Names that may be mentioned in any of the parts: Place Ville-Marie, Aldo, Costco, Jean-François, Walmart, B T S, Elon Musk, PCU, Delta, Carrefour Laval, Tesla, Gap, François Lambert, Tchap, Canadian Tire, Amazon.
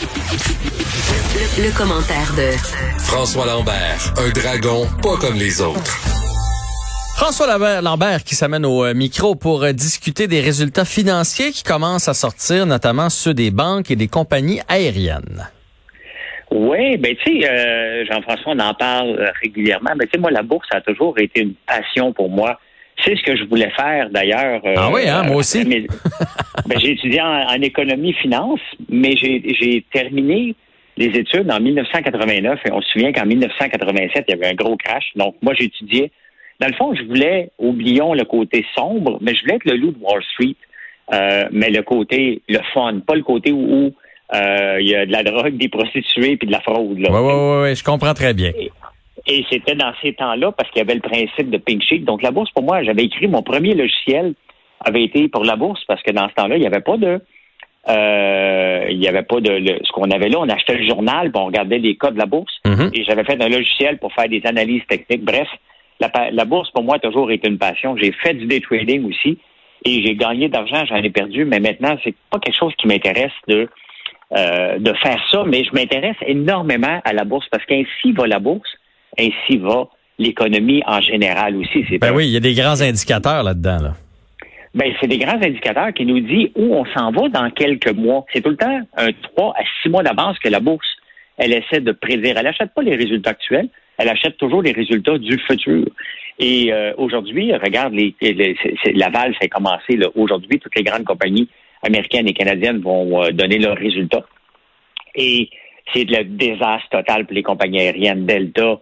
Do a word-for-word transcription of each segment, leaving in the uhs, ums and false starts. Le, le commentaire de François Lambert, un dragon pas comme les autres. François Lambert qui s'amène au micro pour discuter des résultats financiers qui commencent à sortir, notamment ceux des banques et des compagnies aériennes. Oui, ben tu sais, euh, Jean-François, on en parle régulièrement, mais tu sais, moi, la bourse a toujours été une passion pour moi. C'est ce que je voulais faire, d'ailleurs. Euh, ah oui, hein, euh, moi aussi. Mais, ben, j'ai étudié en, en économie-finance, mais j'ai, j'ai terminé les études en dix-neuf cent quatre-vingt-neuf. Et on se souvient qu'en dix-neuf cent quatre-vingt-sept, il y avait un gros crash. Donc, moi, j'étudiais. Dans le fond, je voulais, oublions le côté sombre, mais je voulais être le loup de Wall Street, euh, mais le côté, le fun, pas le côté où, où euh, il y a de la drogue, des prostituées puis de la fraude. Oui, oui, oui, je comprends très bien. Et, Et c'était dans ces temps-là parce qu'il y avait le principe de pink sheet. Donc, la bourse, pour moi, j'avais écrit mon premier logiciel avait été pour la bourse parce que dans ce temps-là, il n'y avait pas de... Euh, il n'y avait pas de... Le, ce qu'on avait là, on achetait le journal, puis on regardait les codes de la bourse. Mm-hmm. Et j'avais fait un logiciel pour faire des analyses techniques. Bref, la, la bourse, pour moi, a toujours été une passion. J'ai fait du day trading aussi et j'ai gagné d'argent, j'en ai perdu. Mais maintenant, c'est pas quelque chose qui m'intéresse de, euh, de faire ça. Mais je m'intéresse énormément à la bourse parce qu'ainsi va la bourse. Ainsi va l'économie en général aussi. C'est ben oui, il y a des grands indicateurs là-dedans. Là. Ben, c'est des grands indicateurs qui nous disent où on s'en va dans quelques mois. C'est tout le temps un trois à six mois d'avance que la bourse, elle essaie de prédire. Elle n'achète pas les résultats actuels, elle achète toujours les résultats du futur. Et euh, aujourd'hui, regarde, les, les, c'est, c'est, Laval, ça a commencé là, aujourd'hui. Toutes les grandes compagnies américaines et canadiennes vont euh, donner leurs résultats. Et c'est le désastre total pour les compagnies aériennes. Delta,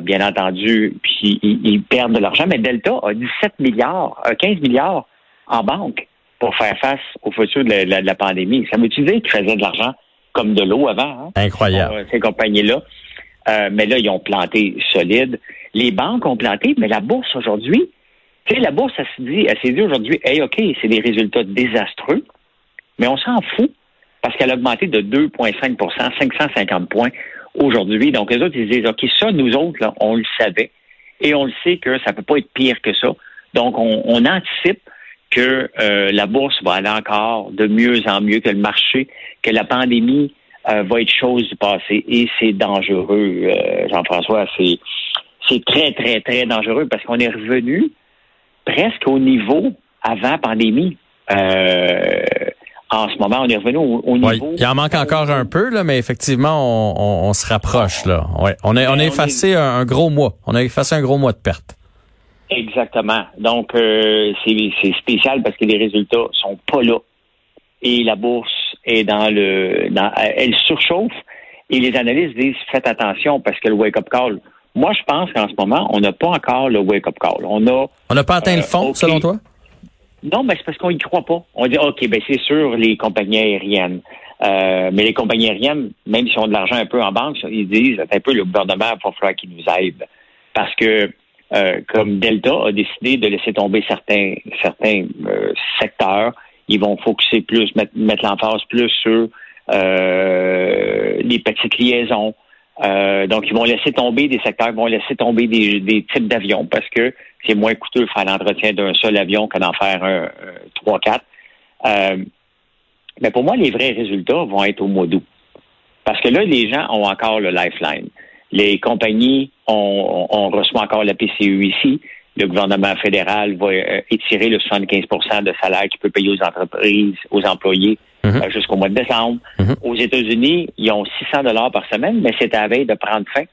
bien entendu, puis ils, ils perdent de l'argent. Mais Delta a dix-sept milliards, quinze milliards en banque pour faire face au futur de la, la, de la pandémie. Ça veut-tu dire qu'ils faisaient de l'argent comme de l'eau avant? Hein, incroyable. Pour, euh, ces compagnies-là. Euh, mais là, ils ont planté solide. Les banques ont planté, mais la bourse aujourd'hui, tu sais, la bourse, elle s'est dit, elle s'est dit aujourd'hui, hey, OK, c'est des résultats désastreux, mais on s'en fout parce qu'elle a augmenté de deux virgule cinq pour cent, cinq cent cinquante points. Aujourd'hui. Donc, les autres, ils disent, OK, ça, nous autres, là, on le savait. Et on le sait que ça peut pas être pire que ça. Donc, on, on anticipe que euh, la bourse va aller encore de mieux en mieux, que le marché, que la pandémie euh, va être chose du passé. Et c'est dangereux, euh, Jean-François. C'est, c'est très, très, très dangereux parce qu'on est revenu presque au niveau avant pandémie. Euh... En ce moment, on est revenu au, au niveau... Ouais, il en manque encore un peu, là, mais effectivement, on, on, on se rapproche. Là. Ouais. On, est, on a effacé on est... un gros mois. On a effacé un gros mois de perte. Exactement. Donc, euh, c'est, c'est spécial parce que les résultats sont pas là. Et la bourse est dans le... Dans, elle surchauffe. Et les analystes disent, faites attention parce que le wake-up call... Moi, je pense qu'en ce moment, on n'a pas encore le wake-up call. On a... On n'a pas atteint euh, le fond, okay. Selon toi? Non, mais c'est parce qu'on y croit pas. On dit, OK, ben c'est sûr, les compagnies aériennes. Euh, mais les compagnies aériennes, même si on a de l'argent un peu en banque, ils disent, un peu, le gouvernement, il va falloir qu'il nous aide. Parce que, euh, comme Delta a décidé de laisser tomber certains certains euh, secteurs, ils vont focusser plus, mettre, mettre l'emphase plus sur euh, les petites liaisons. Euh, donc, ils vont laisser tomber des secteurs, ils vont laisser tomber des, des types d'avions parce que c'est moins coûteux de faire l'entretien d'un seul avion que d'en faire un, un trois, quatre. Euh, mais pour moi, les vrais résultats vont être au mois d'août. Parce que là, les gens ont encore le lifeline. Les compagnies, on, on reçoit encore la P C U ici. Le gouvernement fédéral va étirer le soixante-quinze pour cent de salaire qu'il peut payer aux entreprises, aux employés, mm-hmm. jusqu'au mois de décembre. Mm-hmm. Aux États-Unis, ils ont six cents dollars par semaine, mais c'est à la veille de prendre fin.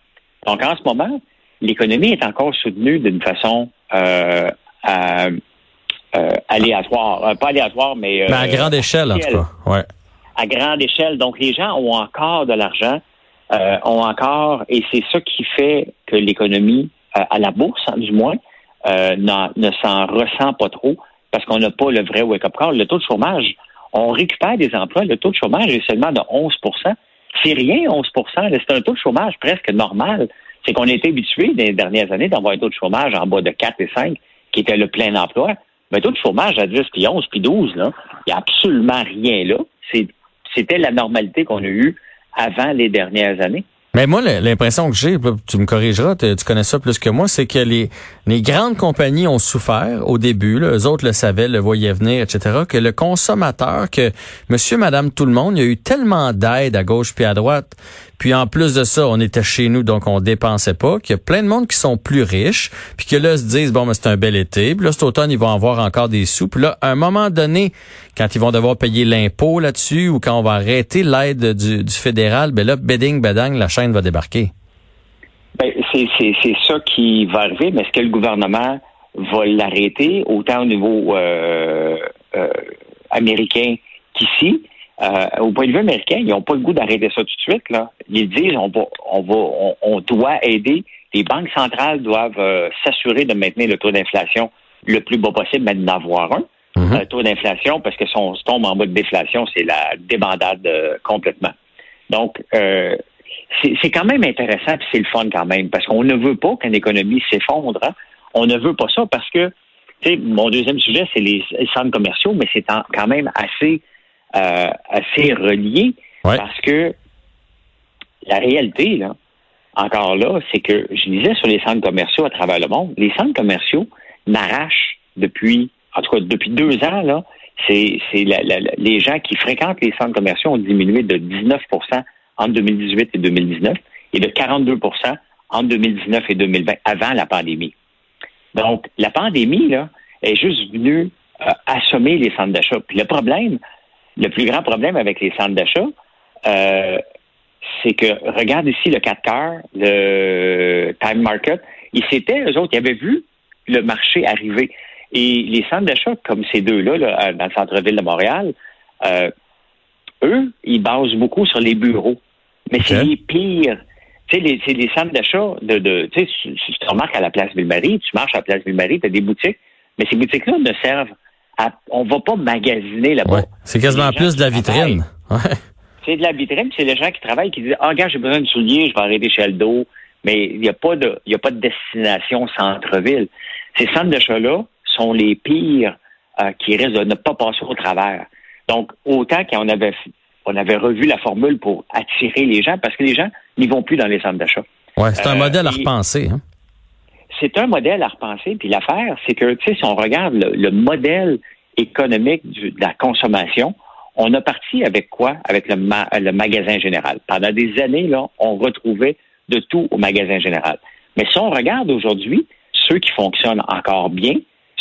Donc, en ce moment, l'économie est encore soutenue d'une façon euh, à, euh, aléatoire. Pas aléatoire, mais... Euh, mais à grande échelle, en tout cas. Ouais. À grande échelle. Donc, les gens ont encore de l'argent, euh, ont encore... Et c'est ça qui fait que l'économie, euh, à la bourse, du moins, Euh, non, ne s'en ressent pas trop parce qu'on n'a pas le vrai wake-up call. Le taux de chômage, on récupère des emplois. Le taux de chômage est seulement de onze pour cent. C'est rien, onze pour cent. C'est un taux de chômage presque normal. C'est qu'on a été habitué dans les dernières années d'avoir un taux de chômage en bas de quatre et cinq, qui était le plein emploi. Mais un taux de chômage à dix, puis onze, puis douze, là, il n'y a absolument rien là. C'est, c'était la normalité qu'on a eue avant les dernières années. Mais moi, l'impression que j'ai, tu me corrigeras, tu connais ça plus que moi, c'est que les, les grandes compagnies ont souffert au début, là, eux autres le savaient, le voyaient venir, et cetera, que le consommateur, que monsieur, madame, tout le monde, il y a eu tellement d'aide à gauche puis à droite, puis en plus de ça, on était chez nous, donc on dépensait pas, qu'il y a plein de monde qui sont plus riches, puis que là, ils se disent, bon, mais c'est un bel été, puis là, cet automne, ils vont avoir encore des sous, puis là, à un moment donné, quand ils vont devoir payer l'impôt là-dessus, ou quand on va arrêter l'aide du, du fédéral, ben là, bedding, bedding, la chaîne va débarquer. Bien, c'est, c'est, c'est ça qui va arriver, mais est-ce que le gouvernement va l'arrêter, autant au niveau euh, euh, américain qu'ici? Euh, au point de vue américain, ils n'ont pas le goût d'arrêter ça tout de suite, là. Ils disent on va, on va, on, on doit aider. Les banques centrales doivent euh, s'assurer de maintenir le taux d'inflation le plus bas possible, mais d'en avoir un. Mm-hmm. Un taux d'inflation, parce que si on se tombe en bas de déflation, c'est la débandade euh, complètement. Donc, euh, C'est, c'est quand même intéressant, puis c'est le fun quand même, parce qu'on ne veut pas qu'une économie s'effondre. Hein? On ne veut pas ça parce que, tu sais, mon deuxième sujet, c'est les centres commerciaux, mais c'est en, quand même assez, euh, assez relié, ouais. Parce que la réalité, là, encore là, c'est que je disais sur les centres commerciaux à travers le monde, les centres commerciaux n'arrachent depuis, en tout cas depuis deux ans, là, c'est, c'est la, la, la, les gens qui fréquentent les centres commerciaux ont diminué de dix-neuf pour cent entre deux mille dix-huit et deux mille dix-neuf, et de quarante-deux pour cent entre deux mille dix-neuf et deux mille vingt, avant la pandémie. Donc, la pandémie, là, est juste venue euh, assommer les centres d'achat. Puis le problème, le plus grand problème avec les centres d'achat, euh, c'est que, regarde ici le quatre quarts, le Time Market, ils s'étaient, eux autres, ils avaient vu le marché arriver. Et les centres d'achat, comme ces deux-là, là, dans le centre-ville de Montréal, euh, eux, ils basent beaucoup sur les bureaux. Mais okay. C'est les pires. Tu sais, les, c'est les centres d'achat de, de tu sais, tu, tu te remarques à la Place Ville-Marie, tu marches à la Place Ville-Marie, tu as des boutiques, mais ces boutiques-là ne servent à... On va pas magasiner là-bas. Ouais. C'est quasiment c'est plus de la vitrine. Ouais. C'est de la vitrine, c'est les gens qui travaillent, qui disent « Ah, regarde, j'ai besoin de souliers, je vais arrêter chez Aldo. » Mais il n'y a pas de, il n'y a pas de destination centre-ville. Ces centres d'achat-là sont les pires euh, qui risquent de ne pas passer au travers. Donc, autant qu'on avait on avait revu la formule pour attirer les gens, parce que les gens n'y vont plus dans les centres d'achat. Oui, c'est un euh, modèle à repenser. Hein? C'est un modèle à repenser, puis l'affaire, c'est que, tu sais, si on regarde le, le modèle économique du, de la consommation, on a parti avec quoi? Avec le, ma, le magasin général. Pendant des années, là, on retrouvait de tout au magasin général. Mais si on regarde aujourd'hui, ceux qui fonctionnent encore bien,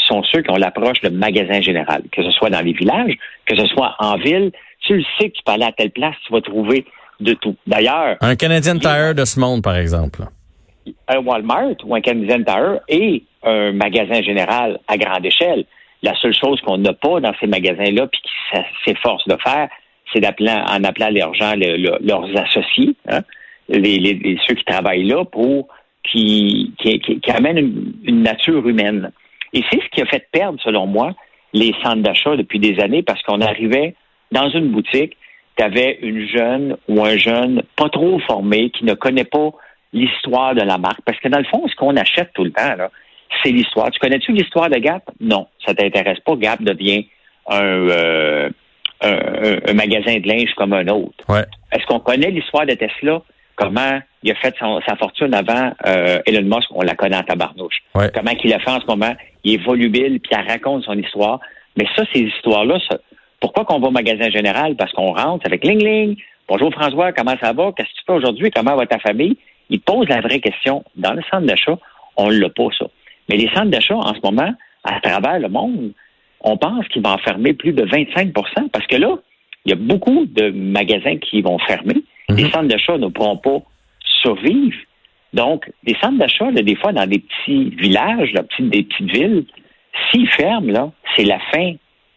sont ceux qui ont l'approche de magasin général, que ce soit dans les villages, que ce soit en ville. Tu le sais que tu peux aller à telle place, tu vas trouver de tout. D'ailleurs... Un Canadian Tire de ce monde, par exemple. Un Walmart ou un Canadian Tire et un magasin général à grande échelle. La seule chose qu'on n'a pas dans ces magasins-là puis qu'ils s'efforcent de faire, c'est d'appeler, en appelant leurs gens, le, le, leurs associés, hein, les, les, ceux qui travaillent là, pour qui, qui, qui, qui amènent une, une nature humaine. Et c'est ce qui a fait perdre, selon moi, les centres d'achat depuis des années, parce qu'on arrivait dans une boutique, tu avais une jeune ou un jeune pas trop formé, qui ne connaît pas l'histoire de la marque. Parce que dans le fond, ce qu'on achète tout le temps, là, c'est l'histoire. Tu connais-tu l'histoire de Gap? Non, ça t'intéresse pas. Gap devient un, euh, un, un, un magasin de linge comme un autre. Ouais. Est-ce qu'on connaît l'histoire de Tesla? Comment il a fait son, sa fortune avant euh, Elon Musk, on la connaît en tabarnouche. Ouais. Comment qu'il a fait en ce moment, il est volubile, puis il raconte son histoire. Mais ça, ces histoires-là, ça, pourquoi qu'on va au magasin général? Parce qu'on rentre avec « Ling Ling, bonjour François, comment ça va? Qu'est-ce que tu fais aujourd'hui? Comment va ta famille? » Il pose la vraie question. Dans le centre d'achat, on ne l'a pas, ça. Mais les centres d'achat, en ce moment, à travers le monde, on pense qu'ils vont en fermer plus de vingt-cinq pour cent parce que là, il y a beaucoup de magasins qui vont fermer. Les centres d'achat ne pourront pas survivre. Donc, les centres d'achat, là, des fois, dans des petits villages, là, petites, des petites villes, s'ils ferment, là, c'est la fin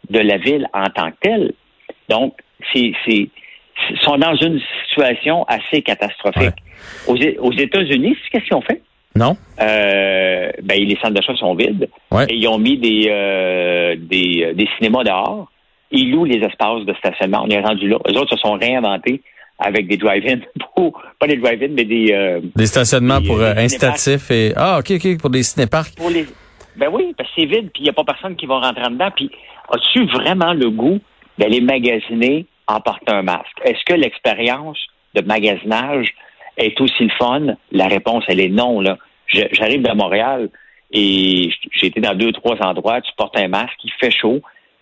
de la ville en tant que telle. Donc, c'est, c'est, ils sont dans une situation assez catastrophique. Ouais. Aux, aux États-Unis, c'est qu'est-ce qu'ils ont fait? Non. Euh, ben, les centres d'achat sont vides. Ouais. Et ils ont mis des, euh, des, des cinémas dehors. Ils louent les espaces de stationnement. On est rendu là. Eux autres se sont réinventés avec des drive-in, pour, pas des drive-in, mais des... Euh, des stationnements des, pour euh, incitatifs et... Ah, OK, OK, pour des cinéparcs. Pour les... Ben oui, parce que c'est vide, puis il n'y a pas personne qui va rentrer dedans. Puis as-tu vraiment le goût d'aller magasiner en portant un masque? Est-ce que l'expérience de magasinage est aussi le fun? La réponse, elle est non, là. Je, j'arrive de Montréal et j'ai été dans deux, trois endroits, tu portes un masque, il fait chaud.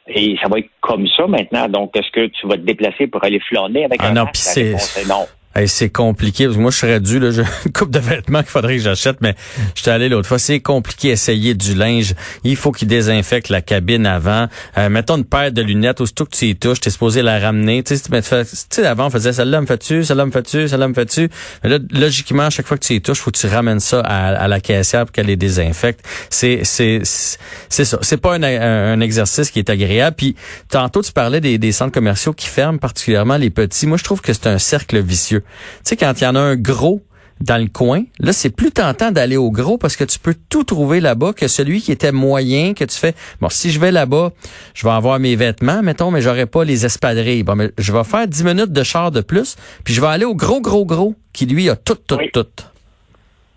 Et ça va être comme ça maintenant. Donc, est-ce que tu vas te déplacer pour aller flâner avec ah un non, masque? C'est... La réponse est non. Hey, c'est compliqué, parce que moi, je serais dû, là, j'ai une coupe de vêtements qu'il faudrait que j'achète, mais j'étais allé l'autre fois, c'est compliqué essayer du linge, il faut qu'il désinfecte la cabine avant, euh, mettons une paire de lunettes, aussitôt que tu y touches, t'es supposé la ramener, tu sais, tu sais, avant, on faisait, celle-là me fait-tu, celle-là me fait-tu, celle-là me fait-tu, mais là, logiquement, à chaque fois que tu y touches, faut que tu ramènes ça à, à la caissière pour qu'elle les désinfecte, c'est, c'est, c'est, c'est ça, c'est pas un, un exercice qui est agréable, puis tantôt, tu parlais des, des centres commerciaux qui ferment, particulièrement les petits, moi, je trouve que c'est un cercle vicieux. Tu sais, quand il y en a un gros dans le coin, là, c'est plus tentant d'aller au gros parce que tu peux tout trouver là-bas que celui qui était moyen, que tu fais, bon, si je vais là-bas, je vais avoir mes vêtements, mettons, mais j'aurai pas les espadrilles. Bon, mais je vais faire dix minutes de char de plus, puis je vais aller au gros, gros, gros, qui lui a tout, tout, oui. tout.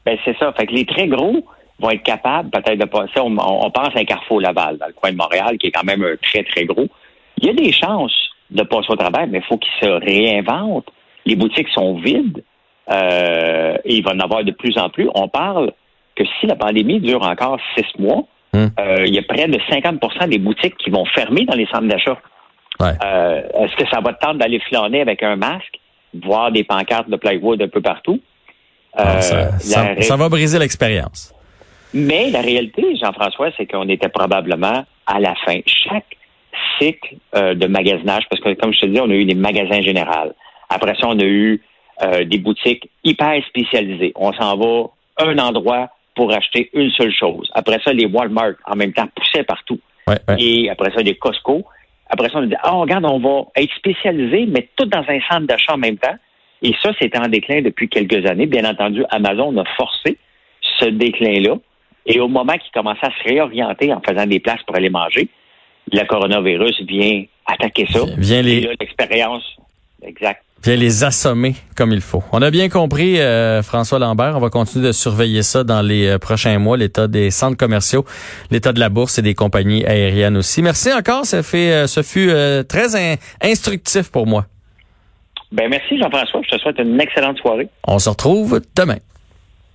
Ben, c'est ça. Fait que les très gros vont être capables, peut-être, de passer. On, on pense à Carrefour Laval, dans le coin de Montréal, qui est quand même très, très gros. Il y a des chances de passer au travers, mais il faut qu'ils se réinventent. Les boutiques sont vides euh, et il va en avoir de plus en plus. On parle que si la pandémie dure encore six mois, mmh. euh, il y a près de cinquante pour cent des boutiques qui vont fermer dans les centres d'achat. Ouais. Euh, est-ce que ça va te tenter d'aller flâner avec un masque, voir des pancartes de plywood un peu partout? Euh, non, ça, ça, ré... ça va briser l'expérience. Mais la réalité, Jean-François, c'est qu'on était probablement à la fin. Chaque cycle euh, de magasinage, parce que comme je te dis, on a eu des magasins généraux. Après ça, on a eu euh, des boutiques hyper spécialisées. On s'en va un endroit pour acheter une seule chose. Après ça, les Walmart, en même temps, poussaient partout. Ouais, ouais. Et après ça, les Costco. Après ça, on a dit, ah, oh, regarde, on va être spécialisé, mais tout dans un centre d'achat en même temps. Et ça, c'était en déclin depuis quelques années. Bien entendu, Amazon a forcé ce déclin-là. Et au moment qu'ils commençaient à se réorienter en faisant des places pour aller manger, le coronavirus vient attaquer ça. Vient les... Et là, l'expérience... Exact. Viens les assommer comme il faut. On a bien compris, euh, François Lambert, on va continuer de surveiller ça dans les euh, prochains mois, l'état des centres commerciaux, l'état de la bourse et des compagnies aériennes aussi. Merci encore, ça fait, euh, ce fut euh, très in- instructif pour moi. Ben merci Jean-François, je te souhaite une excellente soirée. On se retrouve demain.